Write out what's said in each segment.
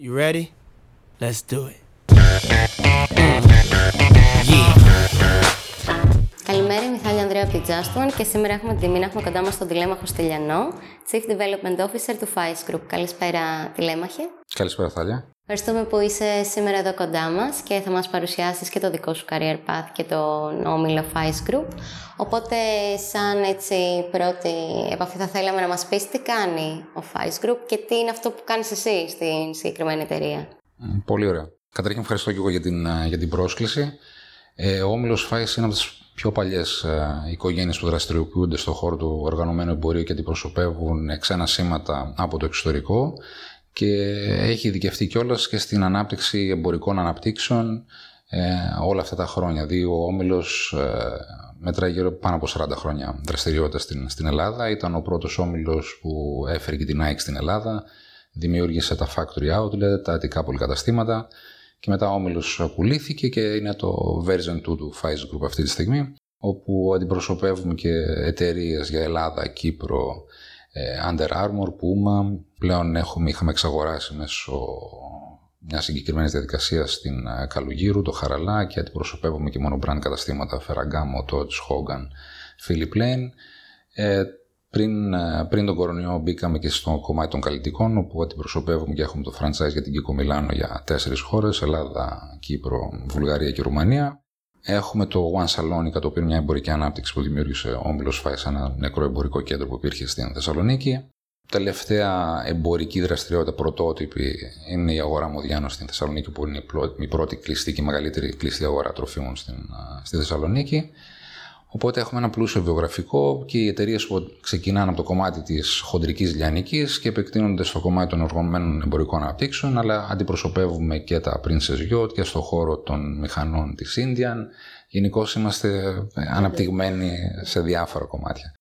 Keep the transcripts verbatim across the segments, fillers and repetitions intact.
You ready? Let's do it. Καλημέρα, είμαι η Θάλια Ανδρέα από τη Just One και σήμερα έχουμε την τιμή να έχουμε κοντά μας τον Τηλέμαχο Στυλιανό, Chief Development Officer του Fais Group. Καλησπέρα, Τηλέμαχε. Καλησπέρα, Θάλια. Ευχαριστούμε που είσαι σήμερα εδώ κοντά μας και θα μας παρουσιάσεις και το δικό σου career path και τον όμιλο Fais Group. Οπότε, σαν έτσι πρώτη επαφή, θα θέλαμε να μας πεις τι κάνει ο Fais Group και τι είναι αυτό που κάνεις εσύ στην συγκεκριμένη εταιρεία. Πολύ ωραία. Καταρχήν, ευχαριστώ και εγώ για την, για την πρόσκληση. Ε, ο όμιλος Fais είναι από τις πιο παλιές οικογένειες που δραστηριοποιούνται στον χώρο του οργανωμένου εμπορίου και αντιπροσωπεύουν ξένα σήματα από το εξωτερικό. Και έχει ειδικευτεί κιόλας και στην ανάπτυξη εμπορικών αναπτύξεων ε, όλα αυτά τα χρόνια. Δηλαδή, ο όμιλος ε, μετράει γύρω πάνω από σαράντα χρόνια δραστηριότητα στην, στην Ελλάδα. Ήταν ο πρώτος όμιλος που έφερε και την άι κέι στην Ελλάδα. Δημιούργησε τα Factory Outlet, τα Αττικά πολυκαταστήματα. Και μετά ο όμιλος πουλήθηκε και είναι το version του του Fais Group αυτή τη στιγμή, όπου αντιπροσωπεύουμε και εταιρείες για Ελλάδα, Κύπρο, Under Armour, Puma. Πλέον έχουμε, είχαμε εξαγοράσει μέσω μια συγκεκριμένη διαδικασία στην Καλουγύρου, το Χαραλά, και αντιπροσωπεύουμε και μόνο brand καταστήματα Ferragamo, τι ο ντι, HOGAN, FILIP LAIN. Ε, πριν, πριν τον κορονοϊό μπήκαμε και στο κομμάτι των καλλιτικών, όπου αντιπροσωπεύουμε και έχουμε το franchise για την Κίκο Μιλάνο για τέσσερις χώρες, Ελλάδα, Κύπρο, Βουλγαρία και Ρουμανία. Έχουμε το One Salonica, το οποίο είναι μια εμπορική ανάπτυξη που δημιούργησε ο όμιλος Fais, ένα νεκρό εμπορικό κέντρο που υπήρχε στην Θεσσαλονίκη. Τελευταία εμπορική δραστηριότητα, πρωτότυπη, είναι η αγορά Μοδιάνου στην Θεσσαλονίκη, που είναι η πρώτη κλειστή και η μεγαλύτερη κλειστή αγορά τροφίμων στην, στη Θεσσαλονίκη. Οπότε έχουμε ένα πλούσιο βιογραφικό και οι εταιρείες που ξεκινάνε από το κομμάτι της χοντρικής λιανικής και επεκτείνονται στο κομμάτι των οργανωμένων εμπορικών αναπτύξεων, αλλά αντιπροσωπεύουμε και τα Princess Yacht και στον χώρο των μηχανών της Indian. Γενικώς είμαστε αναπτυγμένοι σε διάφορα κομμάτια.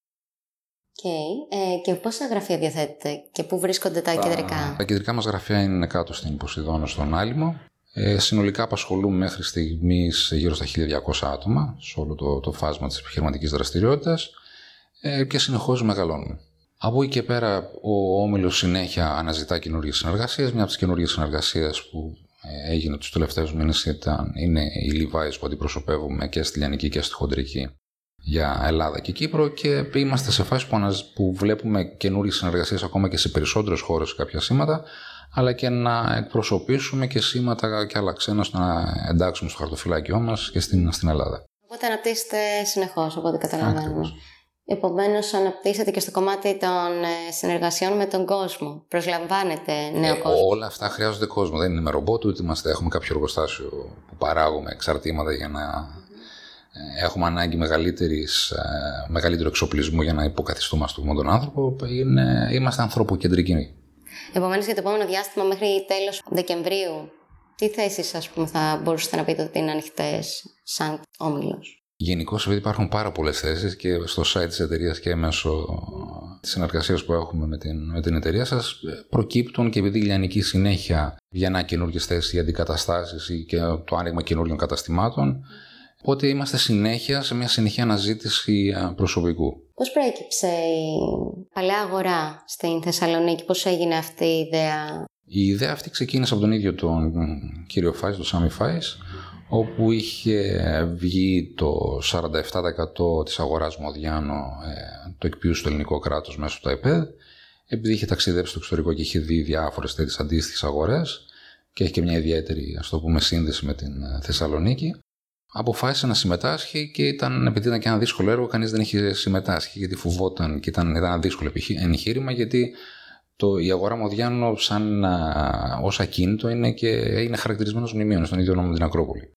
Okay. Ε, και πόσα γραφεία διαθέτετε και πού βρίσκονται τα, τα κεντρικά? Τα κεντρικά μας γραφεία είναι κάτω στην Ποσειδώνα, στον Άλυμο. Ε, συνολικά απασχολούμε μέχρι στιγμής γύρω στα χίλια διακόσια άτομα σε όλο το, το φάσμα της επιχειρηματικής δραστηριότητας ε, και συνεχώς μεγαλώνουμε. Από εκεί και πέρα ο όμιλος συνέχεια αναζητά καινούργιες συνεργασίες. Μια από τις καινούργιες συνεργασίες που ε, έγινε τους τελευταίους μήνες ήταν, είναι η Λιβάις, που αντιπροσωπεύουμε και στη λιανική και στη χοντρική για Ελλάδα και Κύπρο, και είμαστε σε φάση που, αναζ... που βλέπουμε καινούργιες συνεργασίες ακόμα και σε περισσότερες χώρες, σε κάποια σήματα, αλλά και να εκπροσωπήσουμε και σήματα και άλλα ξένα, να εντάξουμε στο χαρτοφυλάκιό μας και στην, στην Ελλάδα. Οπότε αναπτύσσετε συνεχώς, οπότε καταλαβαίνουμε. Επομένως, αναπτύσσετε και στο κομμάτι των συνεργασιών με τον κόσμο. Προσλαμβάνετε νέο ε, κόσμο. Όλα αυτά χρειάζονται κόσμο. Δεν είναι με ρομπότ, ούτε είμαστε, έχουμε κάποιο εργοστάσιο που παράγουμε εξαρτήματα για να. Έχουμε ανάγκη μεγαλύτερου εξοπλισμού για να υποκαθιστούμε, ας πούμε, τον άνθρωπο. Είναι, είμαστε ανθρωποκεντρικοί. Επομένως, για το επόμενο διάστημα, μέχρι τέλος Δεκεμβρίου, τι θέσεις, ας πούμε, θα μπορούσατε να πείτε ότι είναι ανοιχτές σαν όμιλος? Γενικώς, επειδή υπάρχουν πάρα πολλές θέσεις και στο site της εταιρείας και μέσω της συνεργασίας που έχουμε με την, με την εταιρεία σας, προκύπτουν, και επειδή η λιανική συνέχεια γεννά καινούργιες θέσεις ή αντικαταστάσεις ή και το άνοιγμα καινούργιων καταστημάτων. Οπότε είμαστε συνέχεια σε μια συνεχή αναζήτηση προσωπικού. Πώς προέκυψε η παλιά αγορά στην Θεσσαλονίκη, πώς έγινε αυτή η ιδέα? Η ιδέα αυτή ξεκίνησε από τον ίδιο τον κύριο Φάις, τον Σάμι Φάις, όπου είχε βγει το σαράντα επτά τοις εκατό της αγοράς Μοδιάνο, το εκποιούσε στο ελληνικό κράτος μέσω του ΤΑΙΠΕΔ, επειδή είχε ταξιδέψει στο εξωτερικό και είχε δει διάφορες τέτοιες αντίστοιχες αγορές και έχει και μια ιδιαίτερη, ας το πούμε, σύνδεση με την Θεσσαλονίκη. Αποφάσισε να συμμετάσχει και ήταν, επειδή ήταν και ένα δύσκολο έργο, κανείς δεν είχε συμμετάσχει, γιατί φοβόταν, και ήταν, ήταν ένα δύσκολο εγχείρημα, γιατί το, η αγορά Μοδιάνου σαν ως ακίνητο είναι, και είναι χαρακτηρισμένος μνημείων στον ίδιο νόμο με την Ακρόπολη.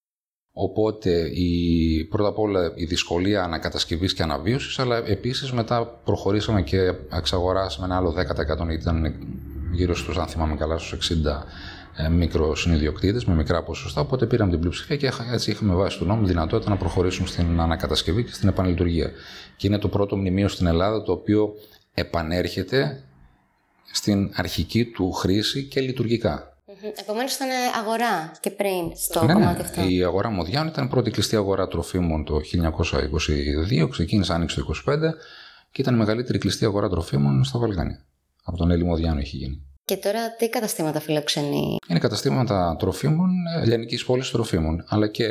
Οπότε η, πρώτα απ' όλα η δυσκολία ανακατασκευής και αναβίωσης, αλλά επίσης μετά προχωρήσαμε και εξαγοράσαμε ένα άλλο δέκα τοις εκατό, γιατί ήταν γύρω στους, αν θυμάμαι καλά, στους εξήντα μικροσυνειδιοκτήτες με μικρά ποσοστά, οπότε πήραμε την πλειοψηφία και έτσι είχαμε βάσει του νόμου δυνατότητα να προχωρήσουμε στην ανακατασκευή και στην επανελειτουργία. Και είναι το πρώτο μνημείο στην Ελλάδα το οποίο επανέρχεται στην αρχική του χρήση και λειτουργικά. Επομένως ήταν αγορά και πριν στο ναι, κομμάτι ναι. αυτό. Η αγορά Μοδιάνου ήταν πρώτη κλειστή αγορά τροφίμων το χίλια εννιακόσια είκοσι δύο, ξεκίνησε άνοιξη το είκοσι πέντε και ήταν η μεγαλύτερη κλειστή αγορά τροφίμων στα Βαλκάνια. Από τον Έλλη Μοδιάνου είχε γίνει. Και τώρα τι καταστήματα φιλοξενεί? Είναι καταστήματα τροφίμων, ελληνικής πώλησης τροφίμων, αλλά και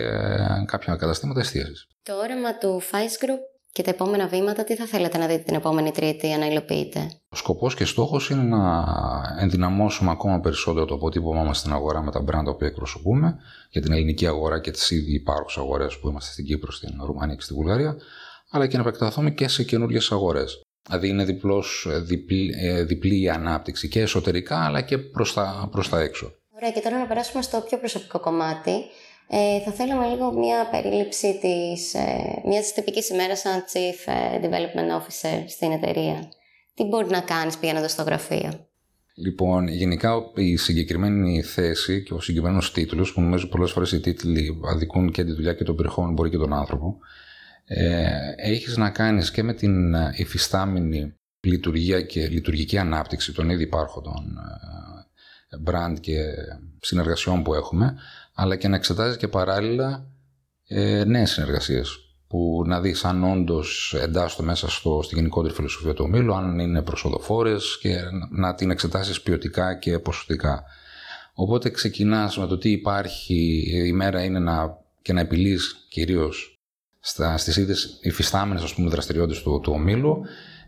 κάποια καταστήματα εστίασης. Το όρεμα του Fais Group και τα επόμενα βήματα, τι θα θέλετε να δείτε την επόμενη τριετία να υλοποιείτε? Ο σκοπός και στόχος είναι να ενδυναμώσουμε ακόμα περισσότερο το αποτύπωμά μας στην αγορά με τα μπράντα που εκπροσωπούμε, για την ελληνική αγορά και τις ήδη υπάρχουσες αγορές που είμαστε στην Κύπρο, στην Ρουμανία και στη Βουλγαρία, αλλά και να επεκταθούμε και σε καινούριες αγορές. Δηλαδή είναι διπλώς, διπλή, διπλή η ανάπτυξη και εσωτερικά αλλά και προς τα, προς τα έξω. Ωραία, και τώρα να περάσουμε στο πιο προσωπικό κομμάτι. Ε, θα θέλαμε λίγο μια περίληψη της, ε, μιας τυπικής ημέρας σαν Chief Development Officer στην εταιρεία. Τι μπορεί να κάνεις πηγαίνοντας στο γραφείο? Λοιπόν, γενικά η συγκεκριμένη θέση και ο συγκεκριμένος τίτλος, που νομίζω πολλές φορές οι τίτλοι αδικούν και τη δουλειά και τον περιεχόμενο, μπορεί και τον άνθρωπο, Ε, έχεις να κάνεις και με την υφιστάμενη λειτουργία και λειτουργική ανάπτυξη των ήδη υπάρχοντων brand και συνεργασιών που έχουμε, αλλά και να εξετάζεις και παράλληλα ε, νέες συνεργασίες που να δεις αν όντως εντάσσονται μέσα στο, στη γενικότερη φιλοσοφία του ομίλου, αν είναι προσοδοφόρες, και να την εξετάσεις ποιοτικά και ποσοτικά. Οπότε ξεκινάς με το τι υπάρχει. Η μέρα είναι να, και να επιλύεις κυρίως Στα, στις ίδιες υφιστάμενες, ας πούμε, δραστηριότητες του, του ομίλου,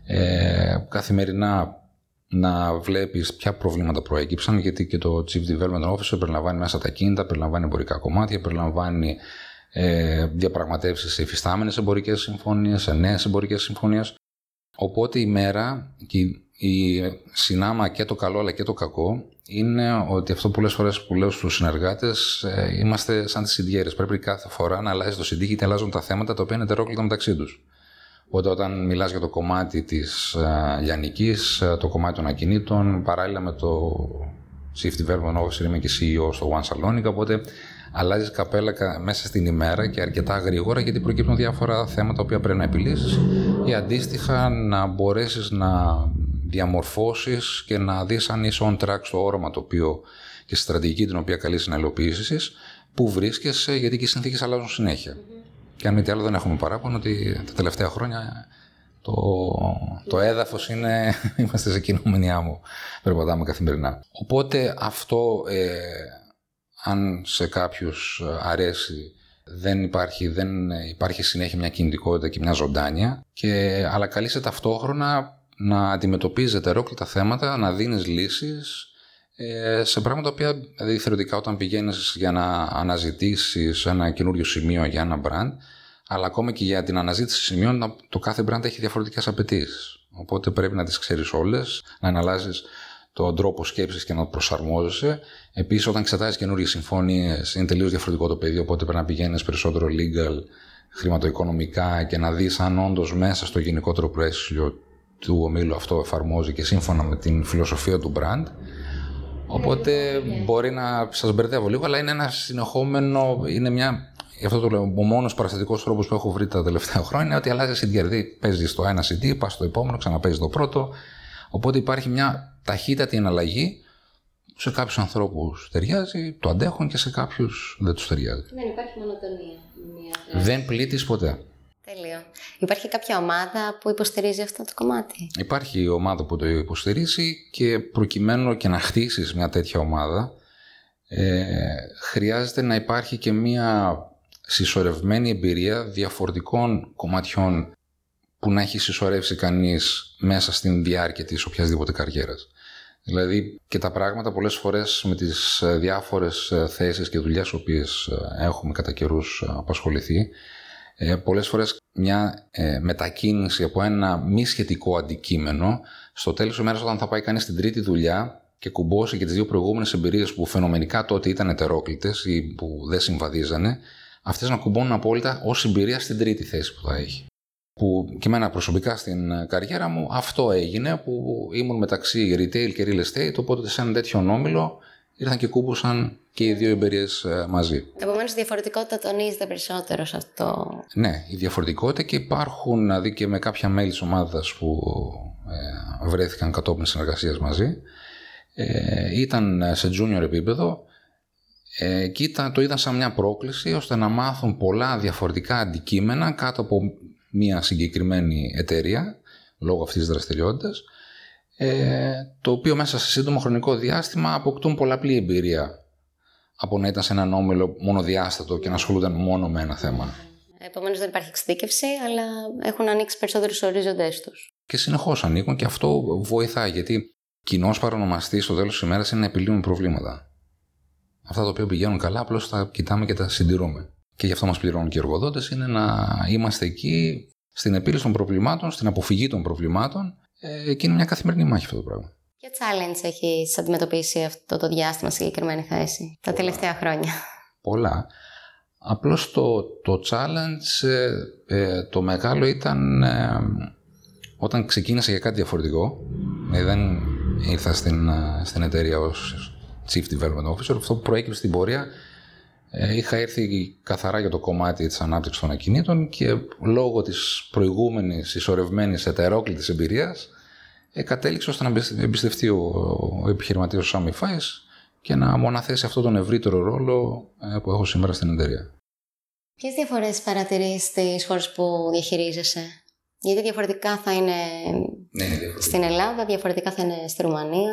ε, καθημερινά να βλέπεις ποια προβλήματα προέκυψαν, γιατί και το Chief Development Officer περιλαμβάνει μέσα τα κίνητα, περιλαμβάνει εμπορικά κομμάτια, περιλαμβάνει ε, διαπραγματεύσεις σε υφιστάμενες εμπορικές συμφωνίες, σε νέες εμπορικές συμφωνίες. Οπότε η μέρα, και η συνάμα και το καλό αλλά και το κακό, είναι ότι αυτό πολλές φορές που λέω στους συνεργάτες, ε, είμαστε σαν τις συνδιέρες. Πρέπει κάθε φορά να αλλάζει το συντύχη και αλλάζουν τα θέματα τα οποία είναι ετερόκλητα μεταξύ τους. Οπότε όταν μιλάς για το κομμάτι της ε, λιανικής, το κομμάτι των ακινήτων, παράλληλα με το Chief Development Officer είμαι και σι ι ο στο One Salonica, οπότε αλλάζεις καπέλα μέσα στην ημέρα και αρκετά γρήγορα, γιατί προκύπτουν διάφορα θέματα τα οποία πρέπει να επιλύσεις ή αντίστοιχα να μπορέσεις να διαμορφώσεις και να δεις αν είσαι on track στο όραμα το οποίο και στη στρατηγική την οποία καλείς να υλοποιήσεις, που βρίσκεσαι, γιατί και οι συνθήκες αλλάζουν συνέχεια. Mm-hmm. Και αν μη τι άλλο, δεν έχουμε παράπονο ότι τα τελευταία χρόνια το, το έδαφος είναι, είμαστε σε κινούμενη άμμο, περπατάμε καθημερινά. Οπότε αυτό, ε, αν σε κάποιους αρέσει, δεν υπάρχει, δεν υπάρχει συνέχεια μια κινητικότητα και μια ζωντάνια, και, αλλά καλείσαι ταυτόχρονα να αντιμετωπίζεις ετερόκλητα θέματα, να δίνεις λύσεις ε, σε πράγματα τα οποία, δηλαδή, θεωρητικά όταν πηγαίνεις για να αναζητήσεις ένα καινούριο σημείο για ένα brand, αλλά ακόμα και για την αναζήτηση σημείων, το κάθε brand έχει διαφορετικές απαιτήσεις. Οπότε πρέπει να τις ξέρεις όλες, να εναλλάζεις τον τρόπο σκέψης και να προσαρμόζεσαι. Επίσης, όταν εξετάζεις καινούριες συμφωνίες, είναι τελείως διαφορετικό το πεδίο, οπότε πρέπει να πηγαίνεις περισσότερο legal, χρηματοοικονομικά, και να δεις αν όντως μέσα στο γενικότερο πλαίσιο του ομίλου αυτό εφαρμόζει και σύμφωνα με την φιλοσοφία του brand. Οπότε yeah. μπορεί να σας μπερδεύω λίγο, αλλά είναι ένα συνεχόμενο, είναι μια, γι' αυτό το λέω, ο μόνος παραστατικός τρόπος που έχω βρει τα τελευταία χρόνια είναι ότι αλλάζει σι ντι αρ. Δηλαδή παίζεις το ένα σι ντι, πας στο επόμενο, ξαναπαίζεις το πρώτο. Οπότε υπάρχει μια ταχύτατη εναλλαγή. Σε κάποιους ανθρώπους ταιριάζει, το αντέχουν, και σε κάποιους δεν τους ταιριάζει. Δεν υπάρχει μονοτονία. Δεν πλήττεις ποτέ. Τέλειο. Υπάρχει κάποια ομάδα που υποστηρίζει αυτό το κομμάτι? Υπάρχει ομάδα που το υποστηρίζει, και προκειμένου και να χτίσεις μια τέτοια ομάδα, ε, χρειάζεται να υπάρχει και μια συσσωρευμένη εμπειρία διαφορετικών κομματιών που να έχει συσσωρεύσει κανείς μέσα στην διάρκεια της οποιασδήποτε καριέρας. Δηλαδή, και τα πράγματα πολλές φορές με τις διάφορες θέσεις και δουλειές οποίες έχουμε κατά καιρούς απασχοληθεί, Ε, πολλές φορές μια ε, μετακίνηση από ένα μη σχετικό αντικείμενο, στο τέλος της ημέρας, όταν θα πάει κανείς στην τρίτη δουλειά και κουμπώσει και τις δύο προηγούμενες εμπειρίες που φαινομενικά τότε ήταν ετερόκλητες ή που δεν συμβαδίζανε, αυτές να κουμπώνουν απόλυτα ως εμπειρία στην τρίτη θέση που θα έχει. Που και εμένα προσωπικά στην καριέρα μου αυτό έγινε, που ήμουν μεταξύ retail και real estate, οπότε σε έναν τέτοιον όμιλο ήρθαν και κούμπουσαν και οι δύο εμπειρίες μαζί. Επομένως, η διαφορετικότητα τονίζεται περισσότερο σε αυτό. Ναι, η διαφορετικότητα, και υπάρχουν, δηλαδή, και με κάποια μέλη της ομάδας που ε, βρέθηκαν κατόπιν συνεργασίας μαζί, ε, ήταν σε junior επίπεδο, ε, και ήταν, το είδαν σαν μια πρόκληση, ώστε να μάθουν πολλά διαφορετικά αντικείμενα κάτω από μια συγκεκριμένη εταιρεία, λόγω αυτής της δραστηριότητας, ε, το οποίο μέσα σε σύντομο χρονικό διάστημα αποκτούν πολλαπλή εμπειρία από να ήταν σε έναν όμιλο μονοδιάστατο και να ασχολούνταν μόνο με ένα θέμα. Επομένως δεν υπάρχει εξειδίκευση, αλλά έχουν ανοίξει περισσότερους ορίζοντές τους. Και συνεχώς ανοίγουν, και αυτό βοηθάει, γιατί κοινός παρονομαστής στο τέλος της ημέρας είναι να επιλύουμε προβλήματα. Αυτά τα οποία πηγαίνουν καλά, απλώς τα κοιτάμε και τα συντηρούμε. Και γι' αυτό μας πληρώνουν και οι εργοδότες, είναι να είμαστε εκεί στην επίλυση των προβλημάτων, στην αποφυγή των προβλημάτων, ε, και είναι μια καθημερινή μάχη αυτό το πράγμα. Ποια challenge έχεις αντιμετωπίσει αυτό το διάστημα συγκεκριμένη θέση τα τελευταία χρόνια? Πολλά. Απλώς το, το challenge ε, ε, το μεγάλο ήταν ε, όταν ξεκίνησα για κάτι διαφορετικό. Ε, δεν ήρθα στην, στην εταιρεία ως Chief Development Officer. Αυτό που προέκυψε στην πορεία, ε, είχα έρθει καθαρά για το κομμάτι της ανάπτυξης των ακινήτων και λόγω της προηγούμενης ισορρευμένης ετερόκλητης εμπειρίας ε, κατέληξε ώστε να εμπιστευτεί ο, ο επιχειρηματίας ο Σάμι Φάις και να μοναθέσει αυτόν τον ευρύτερο ρόλο που έχω σήμερα στην εταιρεία. Ποιες διαφορές παρατηρείς στις χώρες που διαχειρίζεσαι? Γιατί διαφορετικά θα είναι ναι, διαφορετικά. Στην Ελλάδα, διαφορετικά θα είναι στη Ρουμανία.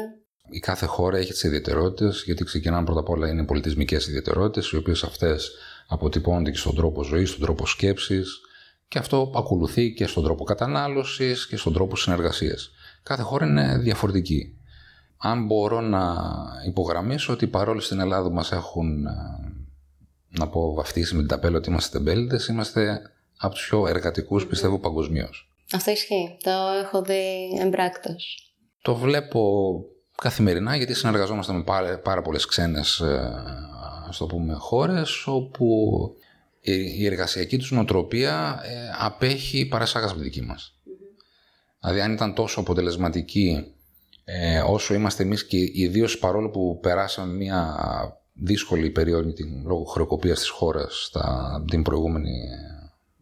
Η κάθε χώρα έχει τις ιδιαιτερότητες, γιατί ξεκινάμε πρώτα απ' όλα είναι πολιτισμικές ιδιαιτερότητες, οι οποίες αυτές αποτυπώνονται και στον τρόπο ζωής, στον τρόπο σκέψης, και αυτό ακολουθεί και στον τρόπο κατανάλωσης και στον τρόπο συνεργασίας. Κάθε χώρα είναι διαφορετική. Αν μπορώ να υπογραμμίσω ότι παρόλο στην Ελλάδα μας έχουν, να πω, βαφτίσει με την ταπέλα ότι είμαστε τεμπέληδες, είμαστε από τους πιο εργατικούς, πιστεύω, παγκοσμίως. Αυτό ισχύει. Το έχω δει εμπράκτος. Το βλέπω καθημερινά, γιατί συνεργαζόμαστε με πάρα, πάρα πολλές ξένες, ας το πούμε, χώρες, όπου η εργασιακή τους νοοτροπία απέχει παρασάγας από τη δική μας. Δηλαδή, αν ήταν τόσο αποτελεσματική Ε, όσο είμαστε εμείς, και ιδίως παρόλο που περάσαμε μια δύσκολη περίοδο λόγω χρεοκοπίας της χώρας τα, την προηγούμενη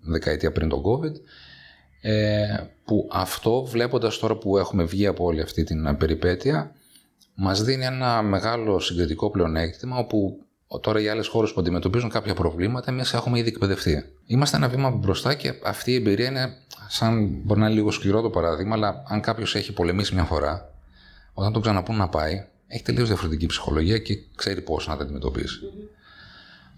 δεκαετία πριν τον COVID, ε, που αυτό, βλέποντας τώρα που έχουμε βγει από όλη αυτή την περιπέτεια, μας δίνει ένα μεγάλο συγκριτικό πλεονέκτημα, όπου τώρα οι άλλες χώρες που αντιμετωπίζουν κάποια προβλήματα, εμείς έχουμε ήδη εκπαιδευτεί. Είμαστε ένα βήμα μπροστά, και αυτή η εμπειρία είναι, σαν, μπορεί να είναι λίγο σκληρό το παράδειγμα, αλλά αν κάποιος έχει πολεμήσει μια φορά, όταν τον ξαναπούν να πάει, έχει τελείως διαφορετική ψυχολογία και ξέρει πώς να τα αντιμετωπίσει.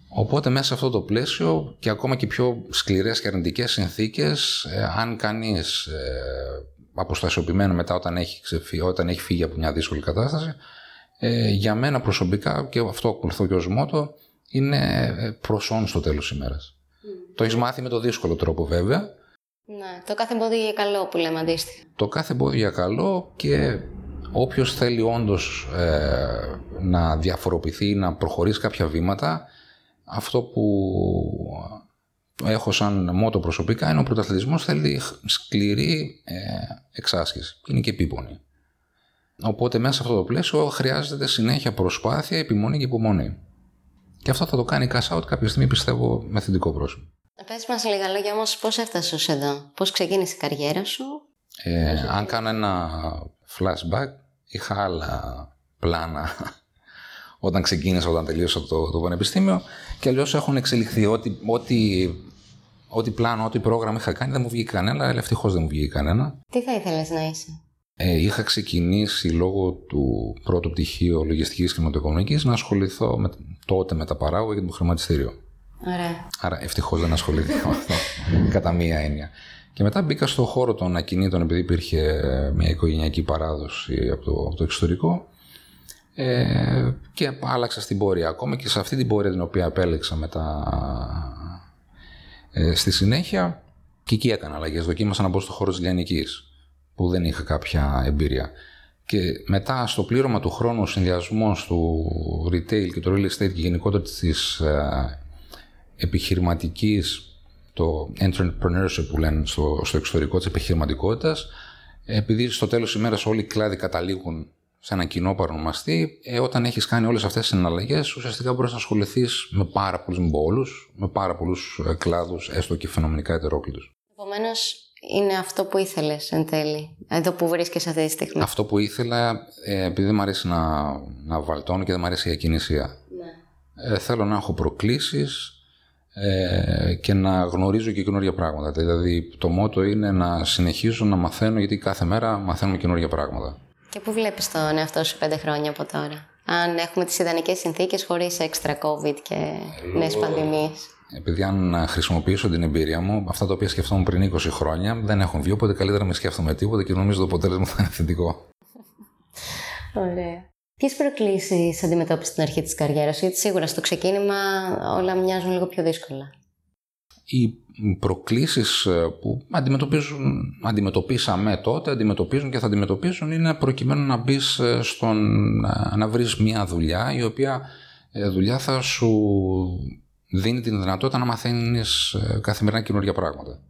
Οπότε μέσα σε αυτό το πλαίσιο και ακόμα και πιο σκληρές και αρνητικές συνθήκες, ε, αν κανείς ε, αποστασιοποιημένο μετά όταν έχει, ξεφύγει, όταν έχει φύγει από μια δύσκολη κατάσταση, ε, για μένα προσωπικά, και αυτό ακολουθώ και ως μότο, είναι προσόν στο τέλος ημέρας. Mm. Το έχεις μάθει με το δύσκολο τρόπο βέβαια. Ναι, το κάθε εμπόδιο για καλό που λέμε αντίστοιχα. Το κάθε εμπόδιο για καλό, και όποιος θέλει όντως ε, να διαφοροποιηθεί, να προχωρήσει κάποια βήματα, αυτό που έχω σαν μότο προσωπικά είναι ο πρωταθλητισμός θέλει σκληρή ε, εξάσκηση. Είναι και επίπονη. Οπότε μέσα σε αυτό το πλαίσιο χρειάζεται συνέχεια προσπάθεια, επιμονή και υπομονή. Και αυτό θα το κάνει cash out κάποια στιγμή, πιστεύω, με θετικό πρόσωπο. Πες μας λίγα λόγια όμως πώς έφτασες εδώ, πώς ξεκίνησε η καριέρα σου? Ε, αν κάνω ένα flashback, είχα άλλα πλάνα όταν ξεκίνησα, όταν τελείωσα το, το πανεπιστήμιο, και αλλιώς έχουν εξελιχθεί. Ό,τι, ό,τι, ό,τι πλάνο, ό,τι πρόγραμμα είχα κάνει δεν μου βγήκε κανένα, αλλά ευτυχώς δεν μου βγήκε κανένα. Τι θα ήθελες να είσαι? Ε, είχα ξεκινήσει λόγω του πρώτου πτυχίου λογιστικής χρηματοοικονομικής να ασχοληθώ με, τότε με τα παράγωγα και το χρηματιστήριο. Ωραία. Άρα ευτυχώς δεν ασχολήθηκα με αυτό, κατά μία έννοια. Και μετά μπήκα στον χώρο των ακινήτων, επειδή υπήρχε μια οικογενειακή παράδοση από το, από το εξωτερικό, ε, και άλλαξα στην πορεία. Ακόμα και σε αυτή την πορεία την οποία επέλεξα μετά ε, στη συνέχεια, και εκεί έκανα αλλαγές. Δοκίμασα να μπω στον χώρο της λιανικής, που δεν είχα κάποια εμπειρία. Και μετά στο πλήρωμα του χρόνου, ο συνδυασμός του retail και του real estate και γενικότερα της ε, επιχειρηματικής, το entrepreneurship που λένε στο, στο εξωτερικό, της επιχειρηματικότητας, επειδή στο τέλος της ημέρας όλοι οι κλάδοι καταλήγουν σε ένα κοινό παρονομαστή, ε, όταν έχεις κάνει όλες αυτές τις συναλλαγές, ουσιαστικά μπορείς να ασχοληθείς με πάρα πολλούς μπόλους, με πάρα πολλούς κλάδους, έστω και φαινομενικά ετερόκλητους. Επομένως, είναι αυτό που ήθελες εν τέλει, εδώ που βρίσκεσαι αυτή τη στιγμή? Αυτό που ήθελα, ε, επειδή δεν μου αρέσει να, να βαλτώνω και δεν μου αρέσει η ακινησία. Ναι. Ε, θέλω να έχω προκλήσεις και να γνωρίζω και καινούργια πράγματα. Δηλαδή το μότο είναι να συνεχίζω να μαθαίνω, γιατί κάθε μέρα μαθαίνουμε καινούργια πράγματα. Και πού βλέπεις τον εαυτό σου πέντε χρόνια από τώρα, αν έχουμε τις ιδανικές συνθήκες χωρίς έξτρα COVID και νέες πανδημίες? Επειδή αν χρησιμοποιήσω την εμπειρία μου, αυτά τα οποία σκεφτόμουν πριν είκοσι χρόνια δεν έχουν βγει, οπότε καλύτερα μην σκέφτομαι τίποτα και νομίζω το αποτέλεσμα θα είναι θετικό. Ωραία. Ποιες προκλήσεις αντιμετώπισες στην αρχή της καριέρας, γιατί σίγουρα στο ξεκίνημα όλα μοιάζουν λίγο πιο δύσκολα? Οι προκλήσεις που αντιμετωπίζουν, αντιμετωπίσαμε τότε, αντιμετωπίζουν και θα αντιμετωπίζουν είναι προκειμένου να μπεις στον, να βρεις μια δουλειά η οποία δουλειά θα σου δίνει την δυνατότητα να μαθαίνεις καθημερινά καινούργια πράγματα.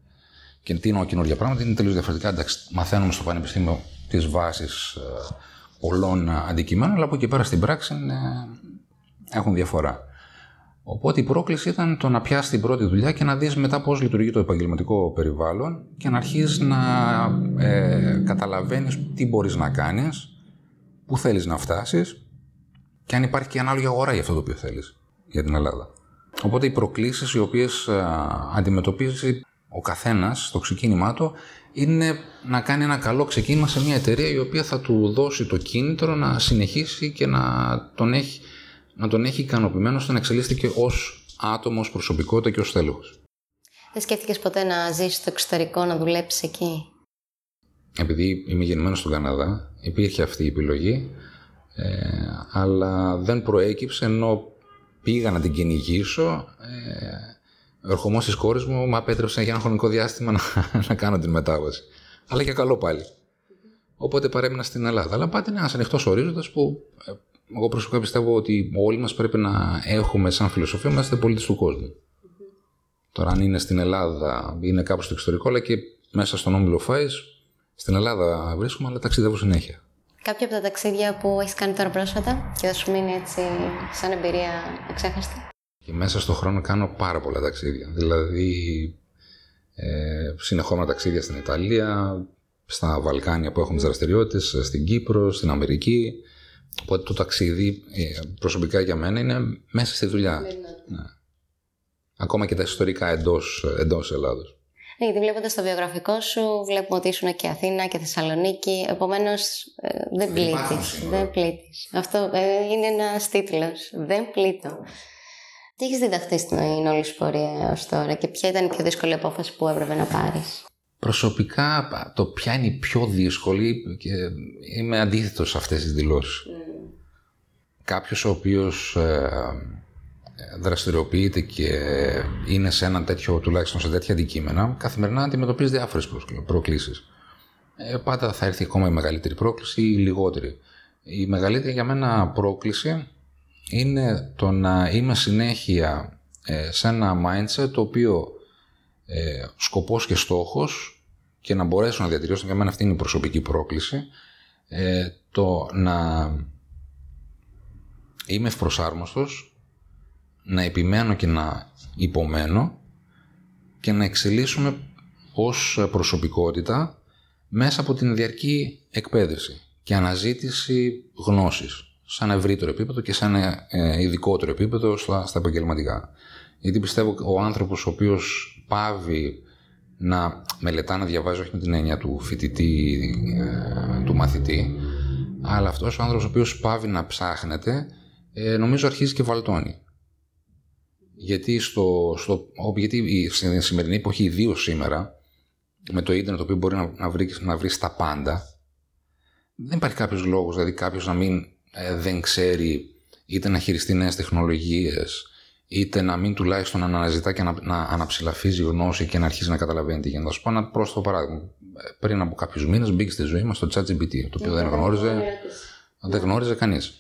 Και τι εννοώ καινούργια πράγματα, είναι τελείως διαφορετικά. Εντάξει, μαθαίνουμε στο πανεπιστήμιο τις βάσεις πολλών αντικειμένων, αλλά από εκεί πέρα στην πράξη είναι, έχουν διαφορά. Οπότε η πρόκληση ήταν το να πιάσεις την πρώτη δουλειά και να δεις μετά πώς λειτουργεί το επαγγελματικό περιβάλλον και να αρχίσεις να ε, καταλαβαίνεις τι μπορείς να κάνεις, πού θέλεις να φτάσεις και αν υπάρχει και ανάλογη αγορά για αυτό το οποίο θέλεις για την Ελλάδα. Οπότε οι προκλήσεις οι οποίες αντιμετωπίζει ο καθένας στο ξεκίνημά του είναι να κάνει ένα καλό ξεκίνημα σε μια εταιρεία η οποία θα του δώσει το κίνητρο να συνεχίσει και να τον έχει, να τον έχει ικανοποιημένο ώστε να εξελίσσεται ως άτομο, ως προσωπικότητα και ως θέλος. Δεν σκέφτηκες ποτέ να ζεις στο εξωτερικό, να δουλέψεις εκεί? Επειδή είμαι γεννημένος στον Καναδά, υπήρχε αυτή η επιλογή, ε, αλλά δεν προέκυψε, ενώ πήγα να την κυνηγήσω. Ε, ο ερχομός της κόρης μου με απέτρεψε για ένα χρονικό διάστημα να, να κάνω την μετάβαση. Αλλά και καλό πάλι. Οπότε παρέμεινα στην Ελλάδα. Αλλά πάντα είναι ένας ανοιχτός ορίζοντας που ε, εγώ προσωπικά πιστεύω ότι όλοι μας πρέπει να έχουμε σαν φιλοσοφία να είστε πολίτες του κόσμου. Τώρα, αν είναι στην Ελλάδα, είναι κάπου στο εξωτερικό, αλλά και μέσα στον όμιλο Φάις, στην Ελλάδα βρίσκομαι, αλλά ταξιδεύω συνέχεια. Κάποια από τα ταξίδια που έχεις κάνει τώρα πρόσφατα και θα σου μείνει έτσι σαν εμπειρία εξέχαστη? Και μέσα στον χρόνο κάνω πάρα πολλά ταξίδια. Δηλαδή, ε, συνεχόμενα ταξίδια στην Ιταλία, στα Βαλκάνια που έχουμε τις δραστηριότητες, στην Κύπρο, στην Αμερική. Οπότε το ταξίδι προσωπικά για μένα είναι μέσα στη δουλειά. Ναι. Ακόμα και τα ιστορικά εντός, εντός Ελλάδος. Ναι, γιατί βλέποντας το βιογραφικό σου, βλέπουμε ότι ήσουν και Αθήνα και Θεσσαλονίκη. Επομένως, ε, δεν πλήττεις. Δεν πλήττεις. Αυτό ε, είναι ένας τίτλος. Δεν πλήττω. Τι έχεις διδαχθεί στην όλη σου πορεία ως τώρα και ποια ήταν η πιο δύσκολη απόφαση που έπρεπε να πάρεις? Προσωπικά, το ποια είναι η πιο δύσκολη, και είμαι αντίθετος σε αυτές τις δηλώσεις. Mm. Κάποιος ο οποίος ε, δραστηριοποιείται και είναι σε ένα τέτοιο, τουλάχιστον σε τέτοια αντικείμενα, καθημερινά αντιμετωπίζει διάφορες προκλήσεις. Ε, πάντα θα έρθει ακόμα η μεγαλύτερη πρόκληση ή η λιγότερη. Η μεγαλύτερη για μένα πρόκληση είναι το να είμαι συνέχεια ε, σε ένα mindset το οποίο Ε, σκοπός και στόχος και να μπορέσω να διατηρήσω, για μένα αυτή είναι η προσωπική πρόκληση, ε, το να είμαι ευπροσάρμοστος, να επιμένω και να υπομένω και να εξελίσσουμε ως προσωπικότητα μέσα από την διαρκή εκπαίδευση και αναζήτηση γνώσης σε ένα ευρύτερο επίπεδο και σε ένα ειδικότερο επίπεδο στα, στα επαγγελματικά. Γιατί πιστεύω ο άνθρωπος ο οποίος πάβει να μελετά, να διαβάζει, όχι με την έννοια του φοιτητή, ε, του μαθητή, αλλά αυτός ο άνθρωπος ο οποίος πάβει να ψάχνεται, ε, νομίζω αρχίζει και βαλτώνει. Γιατί, στο, στο, γιατί στην σημερινή εποχή, ιδίως σήμερα, με το ίντερνετ το οποίο μπορεί να, να, βρει, να βρει τα πάντα, δεν υπάρχει κάποιος λόγος, δηλαδή κάποιος να μην ε, δεν ξέρει είτε να χειριστεί νέες τεχνολογίες, είτε να μην τουλάχιστον αναζητά και να, να αναψηλαφίζει γνώση και να αρχίζει να καταλαβαίνει τι γίνεται. Να σου πω ένα πρόσθετο παράδειγμα. Πριν από κάποιους μήνες μπήκε στη ζωή μας στο ChatGPT, το οποίο δεν γνώριζε, δεν γνώριζε κανείς.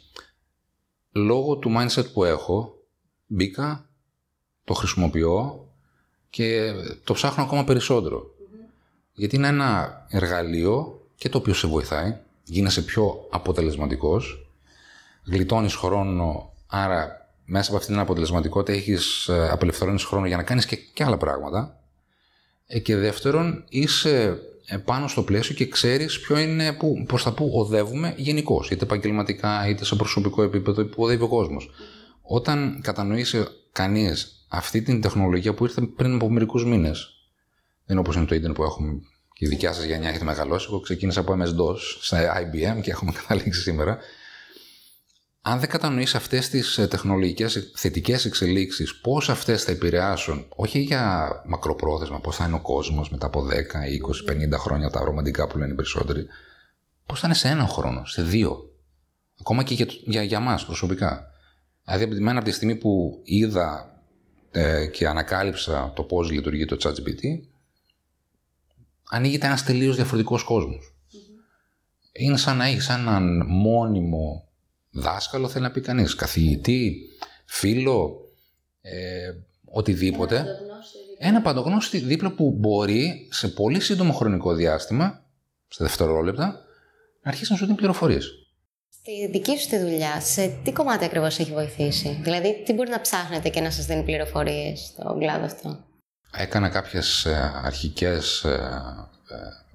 Λόγω του mindset που έχω, μπήκα, το χρησιμοποιώ και το ψάχνω ακόμα περισσότερο. Γιατί είναι ένα εργαλείο και το οποίο σε βοηθάει, γίνεσαι πιο αποτελεσματικός, γλιτώνεις χρόνο, άρα μέσα από αυτήν την αποτελεσματικότητα έχεις απελευθερώνεις χρόνο για να κάνεις και, και άλλα πράγματα. Και δεύτερον, είσαι πάνω στο πλαίσιο και ξέρεις ποιο είναι, που, προς τα που οδεύουμε γενικώς, είτε επαγγελματικά είτε σε προσωπικό επίπεδο, που οδεύει ο κόσμος. Όταν κατανοήσει κανείς αυτή την τεχνολογία που ήρθε πριν από μερικούς μήνες, δεν είναι όπως είναι το ίντερνετ που έχουμε και η δικιά σας γενιά έχετε μεγαλώσει. Εγώ ξεκίνησα από εμ ες-ντι ο ες, σε άι μπι εμ και έχουμε καταλήξει σήμερα. Αν δεν κατανοείς αυτές τις τεχνολογικές θετικές εξελίξεις, πώς αυτές θα επηρεάσουν, όχι για μακροπρόθεσμα, πώς θα είναι ο κόσμος μετά από δέκα, είκοσι, πενήντα χρόνια, τα ρομαντικά που λένε οι περισσότεροι, πώς θα είναι σε έναν χρόνο, σε δύο, ακόμα και για, για, για μας προσωπικά. Δηλαδή, εμένα από τη στιγμή που είδα ε, και ανακάλυψα το πώς λειτουργεί το ChatGPT, ανοίγεται ένας τελείως διαφορετικός κόσμος. Mm-hmm. Είναι σαν να έχεις έναν μόνιμο δάσκαλο, θέλει να πει κανείς, καθηγητή, φίλο, ε, οτιδήποτε. Ένα παντογνώστη, Ένα παντογνώστη δίπλα που μπορεί σε πολύ σύντομο χρονικό διάστημα, σε δευτερόλεπτα, να αρχίσει να σου δίνει πληροφορίες. Στη δική σου τη δουλειά, σε τι κομμάτι ακριβώς έχει βοηθήσει? Δηλαδή, τι μπορεί να ψάχνετε και να σας δίνει πληροφορίες στον κλάδο αυτό? Έκανα κάποιες αρχικές...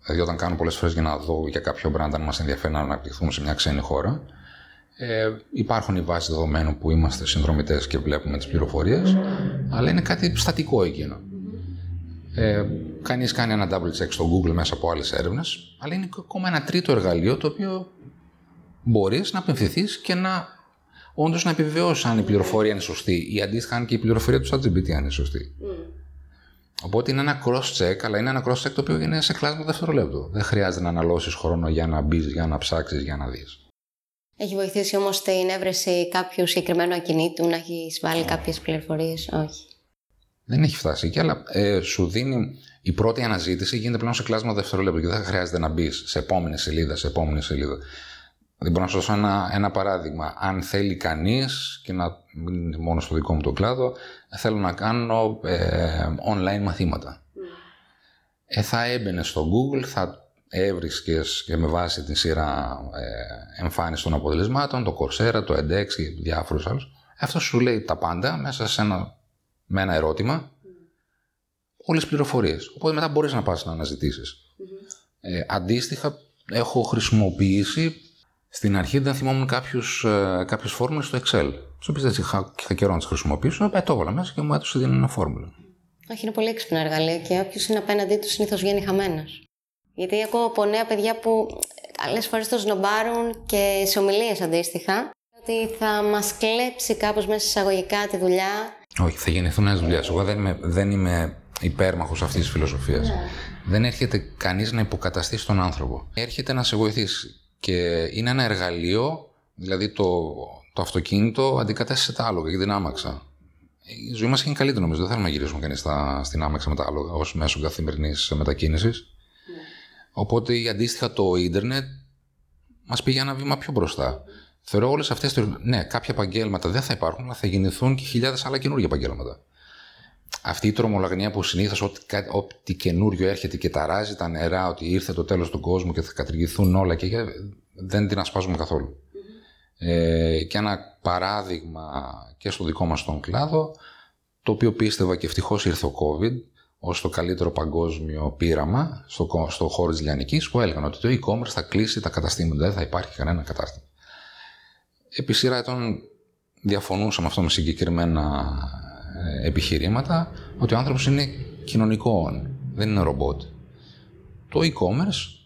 Δηλαδή, όταν κάνω πολλές φορές για να δω για κάποιο brand αν μας ενδιαφέρει να αναπτυχθούν σε μια ξένη χώρα, Ε, υπάρχουν οι βάσεις δεδομένων που είμαστε συνδρομητές και βλέπουμε τις πληροφορίες, αλλά είναι κάτι στατικό εκείνο. Ε, κανείς κάνει ένα double check στο Google μέσα από άλλες έρευνες, αλλά είναι ακόμα ένα τρίτο εργαλείο το οποίο μπορείς να απευθυνθείς και να όντως να επιβεβαιώσεις αν η πληροφορία είναι σωστή ή αντίστοιχα αν και η πληροφορία του ChatGPT αν είναι σωστή. Οπότε είναι ένα cross-check, αλλά είναι ένα cross-check το οποίο είναι σε κλάσμα δευτερολέπτου. Δεν χρειάζεται να αναλώσεις χρόνο για να μπεις, για να ψάξεις, για να δεις. Έχει βοηθήσει όμως την έβρεση κάποιου συγκεκριμένου ακινήτου, να έχεις βάλει κάποιες πληροφορίες? Όχι. Δεν έχει φτάσει εκεί, αλλά ε, σου δίνει η πρώτη αναζήτηση, γίνεται πλέον σε κλάσμα δευτερολέπτου και δεν χρειάζεται να μπεις σε επόμενη σελίδα, σε επόμενη σελίδα. Δεν μπορώ να σου δώσω ένα, ένα παράδειγμα. Αν θέλει κανείς, και να μην είναι μόνο στο δικό μου το κλάδο, θέλω να κάνω ε, online μαθήματα. Mm. Ε, θα έμπαινε στο Google, θα έβρισκες και με βάση τη σειρά ε, εμφάνιση των αποτελεσμάτων, το Coursera, το Edex και διάφορους άλλους. Αυτό σου λέει τα πάντα μέσα σε ένα, με ένα ερώτημα, mm. όλες τις πληροφορίες. Οπότε μετά μπορείς να πας να αναζητήσεις. Mm-hmm. Ε, αντίστοιχα, έχω χρησιμοποιήσει, στην αρχή δεν θυμόμουν κάποιους, ε, κάποιες φόρμουλες στο Excel. Στο οποίο δεν είχα καιρό να τις χρησιμοποιήσω, ε, το έβαλα μέσα και μου έδωσε δίνει ένα φόρμουλα. Όχι, είναι πολύ έξυπνα εργαλεία και όποιος είναι απέναντί του συνήθως βγαίνει χαμένος. Γιατί ακούω από νέα παιδιά που άλλες φορές το σνομπάρουν και σε ομιλίες αντίστοιχα, ότι θα μας κλέψει κάπως μέσα εισαγωγικά τη δουλειά. Όχι, θα γεννηθούν νέες δουλειές. Εγώ δεν είμαι, δεν είμαι υπέρμαχος αυτής της φιλοσοφίας. Yeah. Δεν έρχεται κανείς να υποκαταστήσει τον άνθρωπο. Έρχεται να σε βοηθήσει. Και είναι ένα εργαλείο, δηλαδή το, το αυτοκίνητο αντικατέστησε τα άλογα και την άμαξα. Η ζωή μας είναι καλύτερη νομίζω. Δεν θέλουμε να γυρίσουμε κανείς στην άμαξα με τα άλογα ως μέσο καθημερινής μετακίνησης. Οπότε αντίστοιχα το ίντερνετ μας πήγε ένα βήμα πιο μπροστά. Θεωρώ όλες αυτές τις. Ναι, κάποια επαγγέλματα δεν θα υπάρχουν, αλλά θα γεννηθούν και χιλιάδες άλλα καινούργια επαγγέλματα. Αυτή η τρομολαγνία που συνήθως ό,τι, ό,τι καινούριο έρχεται και ταράζει τα νερά, ότι ήρθε το τέλος του κόσμου και θα κατηργηθούν όλα, και δεν την ασπάζουμε καθόλου. Ε, και ένα παράδειγμα και στο δικό μας τον κλάδο, το οποίο πίστευα και ευτυχώς ήρθε ο COVID. Ως το καλύτερο παγκόσμιο πείραμα στο, στο χώρο της Λιανικής, που έλεγαν ότι το e-commerce θα κλείσει τα καταστήματα, δεν θα υπάρχει κανένα κατάστημα. Επί σειρά ετών διαφωνούσα με αυτό με συγκεκριμένα επιχειρήματα, ότι ο άνθρωπος είναι κοινωνικό, δεν είναι ρομπότ. Το e-commerce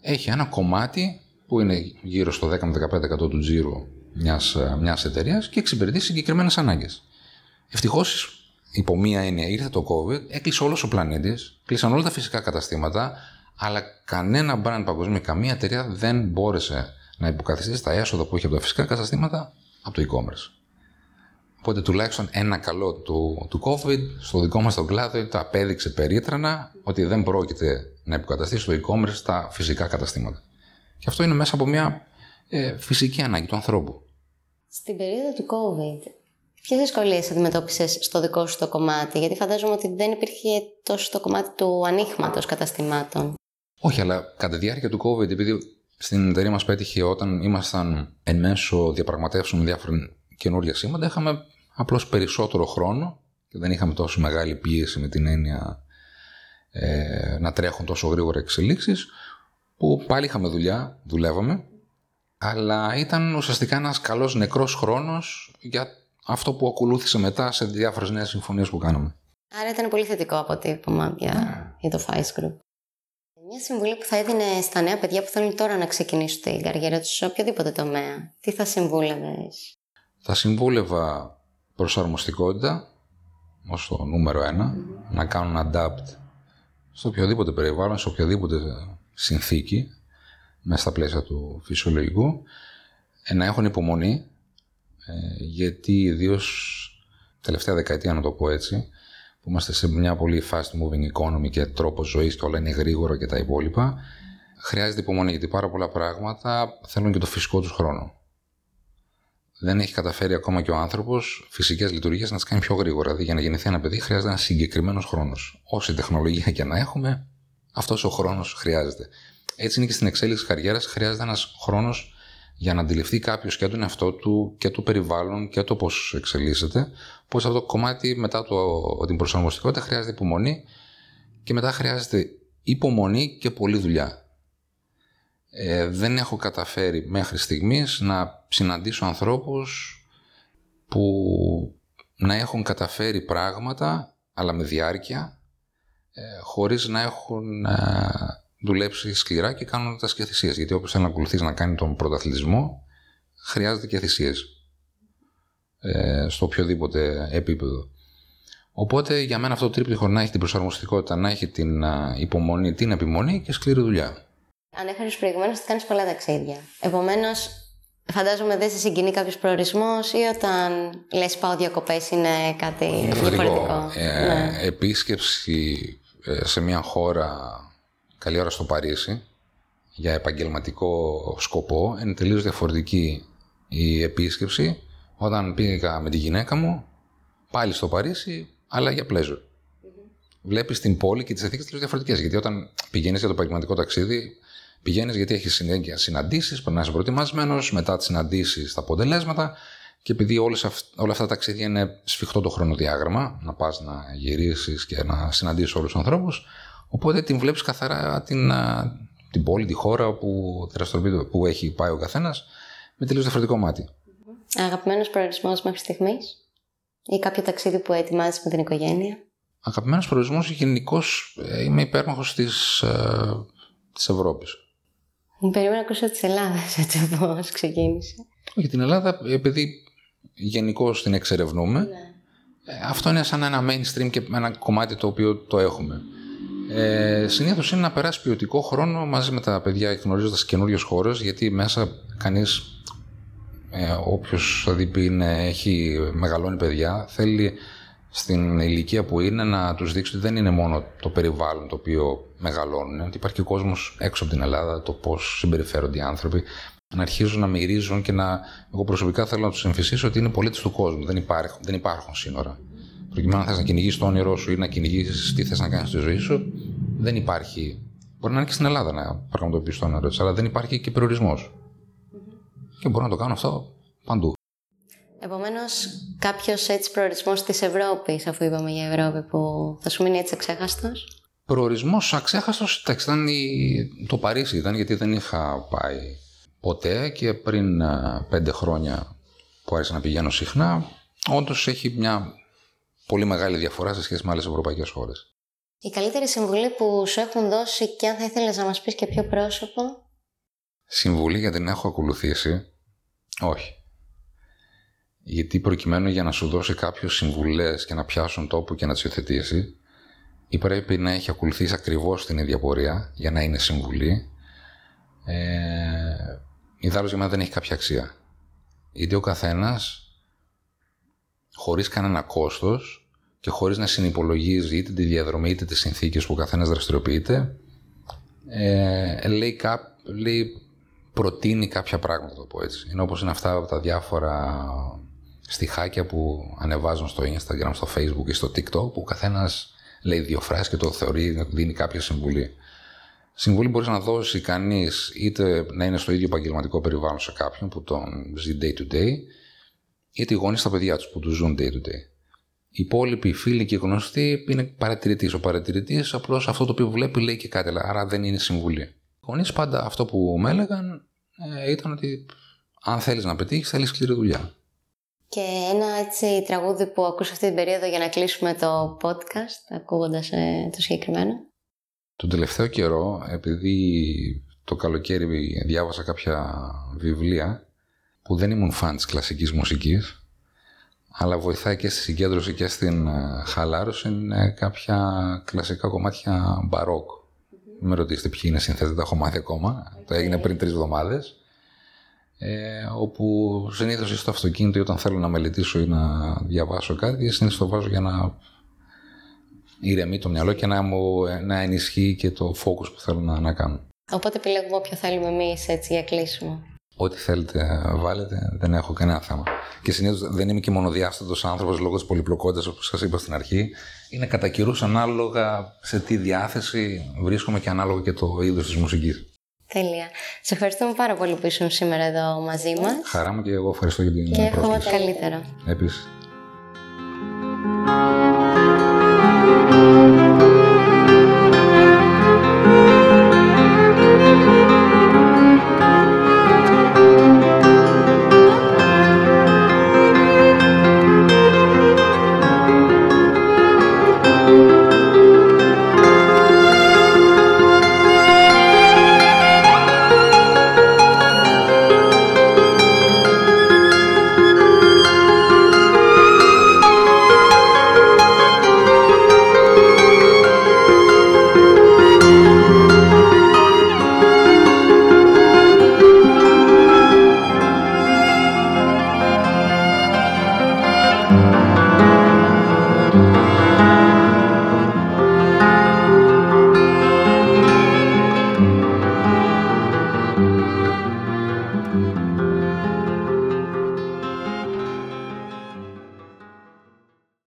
έχει ένα κομμάτι που είναι γύρω στο δέκα με δεκαπέντε τοις εκατό του τζίρου μιας, μιας εταιρείας και εξυπηρετεί συγκεκριμένες ανάγκες. Ευτυχώς, υπό μία έννοια, ήρθε το COVID, έκλεισε όλος ο πλανήτης, κλείσαν όλα τα φυσικά καταστήματα, αλλά κανένα brand παγκοσμίου, καμία εταιρεία δεν μπόρεσε να υποκαθιστήσει τα έσοδα που είχε από τα φυσικά καταστήματα από το e-commerce. Οπότε τουλάχιστον ένα καλό του, του COVID στο δικό μας τον κλάδο το απέδειξε περίτρανα ότι δεν πρόκειται να υποκαταστήσει το e-commerce τα φυσικά καταστήματα. Και αυτό είναι μέσα από μία ε, φυσική ανάγκη του ανθρώπου. Στην περίοδο του COVID, ποιες δυσκολίες αντιμετώπισες στο δικό σου το κομμάτι? Γιατί φαντάζομαι ότι δεν υπήρχε τόσο το κομμάτι του ανοίγματος καταστημάτων. Όχι, αλλά κατά τη διάρκεια του COVID, επειδή στην εταιρεία μας πέτυχε όταν ήμασταν εν μέσω διαπραγματεύσεων με διάφορα καινούργια σήματα, είχαμε απλώς περισσότερο χρόνο και δεν είχαμε τόσο μεγάλη πίεση με την έννοια ε, να τρέχουν τόσο γρήγορα εξελίξεις, που πάλι είχαμε δουλειά, δουλεύαμε, αλλά ήταν ουσιαστικά ένας καλός νεκρός χρόνος για αυτό που ακολούθησε μετά σε διάφορες νέες συμφωνίες που κάναμε. Άρα ήταν πολύ θετικό αποτύπωμα για, yeah. για το Fais Group. Μια συμβουλή που θα έδινε στα νέα παιδιά που θέλουν τώρα να ξεκινήσουν την καριέρα τους σε οποιοδήποτε τομέα, τι θα συμβούλευες? Θα συμβούλευα προσαρμοστικότητα ως το νούμερο ένα, mm-hmm. να κάνουν adapt στο οποιοδήποτε περιβάλλον, σε οποιαδήποτε συνθήκη, μέσα στα πλαίσια του φυσιολογικού, να έχουν υπομονή, γιατί ιδίως τελευταία δεκαετία, να το πω έτσι, που είμαστε σε μια πολύ fast-moving economy και τρόπο ζωής και όλα είναι γρήγορα και τα υπόλοιπα, χρειάζεται υπομονή, γιατί πάρα πολλά πράγματα θέλουν και το φυσικό τους χρόνο. Δεν έχει καταφέρει ακόμα και ο άνθρωπος φυσικές λειτουργίες να τις κάνει πιο γρήγορα. Δηλαδή, για να γεννηθεί ένα παιδί χρειάζεται ένας συγκεκριμένος χρόνος. Όση τεχνολογία και να έχουμε, αυτός ο χρόνος χρειάζεται. Έτσι είναι και στην εξέλιξη καριέρας, χρειάζεται ένας χρόνος για να αντιληφθεί κάποιος και τον εαυτό του και το περιβάλλον και το πώς εξελίσσεται. Πώς αυτό το κομμάτι μετά το, την προσαρμοστικότητα χρειάζεται υπομονή και μετά χρειάζεται υπομονή και πολλή δουλειά. Ε, δεν έχω καταφέρει μέχρι στιγμής να συναντήσω ανθρώπους που να έχουν καταφέρει πράγματα, αλλά με διάρκεια, ε, χωρίς να έχουν ε, δουλέψει σκληρά και κάνοντας και θυσίες. Γιατί όποιος θέλει να ακολουθείς να κάνει τον πρωταθλητισμό, χρειάζεται και θυσίες ε, στο οποιοδήποτε επίπεδο. Οπότε για μένα αυτό το τρίπτυχο, να έχει την προσαρμοστικότητα, να έχει την ε, υπομονή, την επιμονή και σκληρή δουλειά. Ανέφερες προηγουμένως ότι κάνεις πολλά ταξίδια. Επομένως, φαντάζομαι δεν σε συγκινεί κάποιος προορισμός ή όταν λες πάω διακοπές είναι κάτι διαφορετικό. Ε, ναι. Επίσκεψη σε μια χώρα, καλή ώρα στο Παρίσι, για επαγγελματικό σκοπό, είναι τελείως διαφορετική η επίσκεψη. Όταν πήγα με τη γυναίκα μου, πάλι στο Παρίσι, αλλά για πλέζο. Βλέπεις την πόλη και τις συνθήκες τελείως διαφορετικές. Γιατί όταν πηγαίνεις για το επαγγελματικό ταξίδι, πηγαίνεις γιατί έχεις συνέχεια συναντήσεις, πρέπει να είσαι προετοιμασμένος, μετά τις συναντήσεις τα αποτελέσματα. Και επειδή όλες αυ- όλα αυτά τα ταξίδια είναι σφιχτό το χρονοδιάγραμμα, να πας να γυρίσεις και να συναντήσεις όλους τους ανθρώπους, οπότε την βλέπεις καθαρά την, την πόλη, τη χώρα που, που έχει πάει ο καθένας, με τελείως διαφορετικό μάτι. Αγαπημένος προορισμός μέχρι στιγμής ή κάποιο ταξίδι που ετοιμάζεις με την οικογένεια? Αγαπημένος προορισμός, γενικώς είμαι υπέρμαχος της, ε, της Ευρώπης. Περίμενα να ακούσω της Ελλάδας, έτσι όπως ξεκίνησε. Για την Ελλάδα, επειδή γενικώς την εξερευνούμε, ναι. ε, αυτό είναι σαν ένα mainstream και ένα κομμάτι το οποίο το έχουμε. Ε, συνήθως είναι να περάσει ποιοτικό χρόνο μαζί με τα παιδιά, γνωρίζοντας καινούριες χώρες, γιατί μέσα κανείς, ε, όποιος δει πει είναι, έχει μεγαλώνει παιδιά, θέλει στην ηλικία που είναι να τους δείξει ότι δεν είναι μόνο το περιβάλλον το οποίο μεγαλώνουν, ότι υπάρχει και ο κόσμος έξω από την Ελλάδα, το πώς συμπεριφέρονται οι άνθρωποι, να αρχίζουν να μυρίζουν και να. Εγώ προσωπικά θέλω να τους εμφυσίσω ότι είναι πολίτες του κόσμου, δεν υπάρχουν, δεν υπάρχουν σύνορα. Προκειμένου να θες να κυνηγήσεις το όνειρό σου ή να κυνηγήσεις τι θες να κάνεις στη ζωή σου, δεν υπάρχει. Μπορεί να είναι και στην Ελλάδα να πραγματοποιήσεις το όνειρό της, αλλά δεν υπάρχει και περιορισμός. Και μπορώ να το κάνω αυτό παντού. Επομένως, κάποιος έτσι προορισμός της Ευρώπης, αφού είπαμε για Ευρώπη, που θα σου μείνει έτσι αξέχαστος. Προορισμός αξέχαστος, εντάξει, ήταν το Παρίσι, ήταν γιατί δεν είχα πάει ποτέ και πριν πέντε χρόνια που άρχισα να πηγαίνω συχνά, όντως έχει μια πολύ μεγάλη διαφορά σε σχέση με άλλες ευρωπαϊκές χώρες. Η καλύτερη συμβουλή που σου έχουν δώσει, και αν θα ήθελες να μας πεις και ποιο πρόσωπο? Συμβουλή για την έχω ακολουθήσει? Όχι. Γιατί προκειμένου για να σου δώσει κάποιους συμβουλές και να πιάσουν τόπο και να τις υιοθετήσει, ή πρέπει να έχει ακολουθήσει ακριβώς την ίδια πορεία για να είναι συμβουλή, ε, ιδάλλως για μένα δεν έχει κάποια αξία. Γιατί ο καθένας, χωρίς κανένα κόστος και χωρίς να συνυπολογίζει είτε τη διαδρομή είτε τις συνθήκες που ο καθένας δραστηριοποιείται, ε, λέει, κά, λέει προτείνει κάποια πράγματα, το πω έτσι. Είναι όπως είναι αυτά από τα διάφορα στιχάκια που ανεβάζουν στο Instagram, στο Facebook ή στο TikTok, που ο καθένας λέει δύο φράσεις και το θεωρεί, δίνει κάποια συμβουλή. Συμβουλή μπορεί να δώσει κανείς, είτε να είναι στο ίδιο επαγγελματικό περιβάλλον σε κάποιον που τον ζει day to day, είτε οι γονείς στα παιδιά τους που τους ζουν day to day. Οι υπόλοιποι φίλοι και γνωστοί είναι παρατηρητής. Ο παρατηρητής απλώς αυτό το οποίο βλέπει λέει και κάτι, άρα δεν είναι συμβουλή. Οι γονείς πάντα αυτό που με έλεγαν ε, ήταν ότι αν θέλεις να πετύχεις, θέλεις σκληρή δουλειά. Και ένα έτσι τραγούδι που ακούσα αυτή την περίοδο για να κλείσουμε το podcast, ακούγοντας ε, το συγκεκριμένο. Τον τελευταίο καιρό, επειδή το καλοκαίρι διάβασα κάποια βιβλία που δεν ήμουν φαν της κλασικής μουσικής, αλλά βοηθάει και στη συγκέντρωση και στην χαλάρωση, είναι κάποια κλασικά κομμάτια μπαρόκ. Mm-hmm. Με ρωτήσετε ποιοι είναι συνθέτες, δεν τα έχω μάθει ακόμα. Okay. Το έγινε πριν τρεις εβδομάδες. Ε, όπου συνήθως είσαι στο αυτοκίνητο ή όταν θέλω να μελετήσω ή να διαβάσω κάτι, συνήθως το βάζω για να ηρεμεί το μυαλό και να, μου, να ενισχύει και το focus που θέλω να, να κάνω. Οπότε επιλέγουμε όποιο θέλουμε εμείς, έτσι, για κλείσιμο. Ό,τι θέλετε βάλετε, δεν έχω κανένα θέμα. Και συνήθως δεν είμαι και μονοδιάστατος άνθρωπος λόγω της πολυπλοκότητας, όπως σας είπα στην αρχή. Είναι κατά καιρούς ανάλογα σε τι διάθεση βρίσκομαι και ανάλογα και το είδος της μουσικής. Τέλεια. Σε ευχαριστούμε πάρα πολύ που ήσουν σήμερα εδώ μαζί μας. Χαρά μου, και εγώ ευχαριστώ για την πρόσκληση. Και εύχομαι το καλύτερο. Επίσης.